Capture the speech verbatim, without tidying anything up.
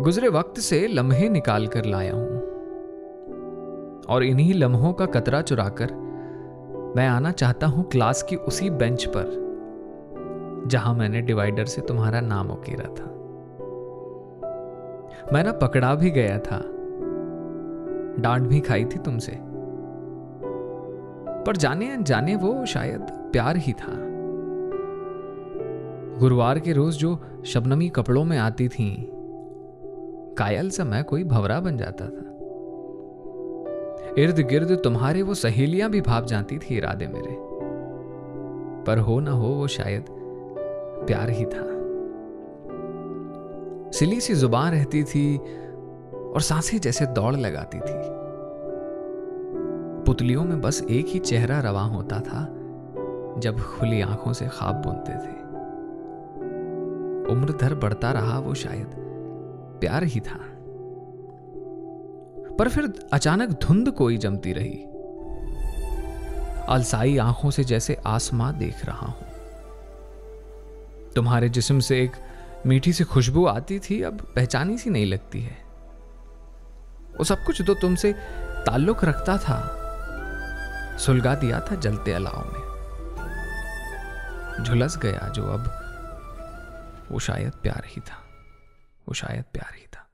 गुजरे वक्त से लम्हे निकाल कर लाया हूं और इन्हीं लम्हों का कतरा चुराकर मैं आना चाहता हूं क्लास की उसी बेंच पर जहां मैंने डिवाइडर से तुम्हारा नाम उकेरा था। मैं ना पकड़ा भी गया था, डांट भी खाई थी तुमसे, पर जाने अनजाने वो शायद प्यार ही था। गुरुवार के रोज जो शबनमी कपड़ों में आती थीं, कायल सा मैं कोई भंवरा बन जाता था। इर्द गिर्द तुम्हारे वो सहेलियां भी भाप जाती थी इरादे मेरे, पर हो ना हो वो शायद प्यार ही था। सिली सी जुबान रहती थी और सांसें जैसे दौड़ लगाती थी। पुतलियों में बस एक ही चेहरा रवां होता था जब खुली आंखों से ख्वाब बुनते थे। उम्र भर बढ़ता रहा वो शायद प्यार ही था। पर फिर अचानक धुंध कोई जमती रही। अलसाई आंखों से जैसे आसमां देख रहा हूं। तुम्हारे जिस्म से एक मीठी सी खुशबू आती थी, अब पहचानी सी नहीं लगती है। वो सब कुछ तो तुमसे ताल्लुक रखता था, सुलगा दिया था जलते अलाव में। झुलस गया जो अब, वो शायद प्यार ही था, वो शायद प्यार ही था।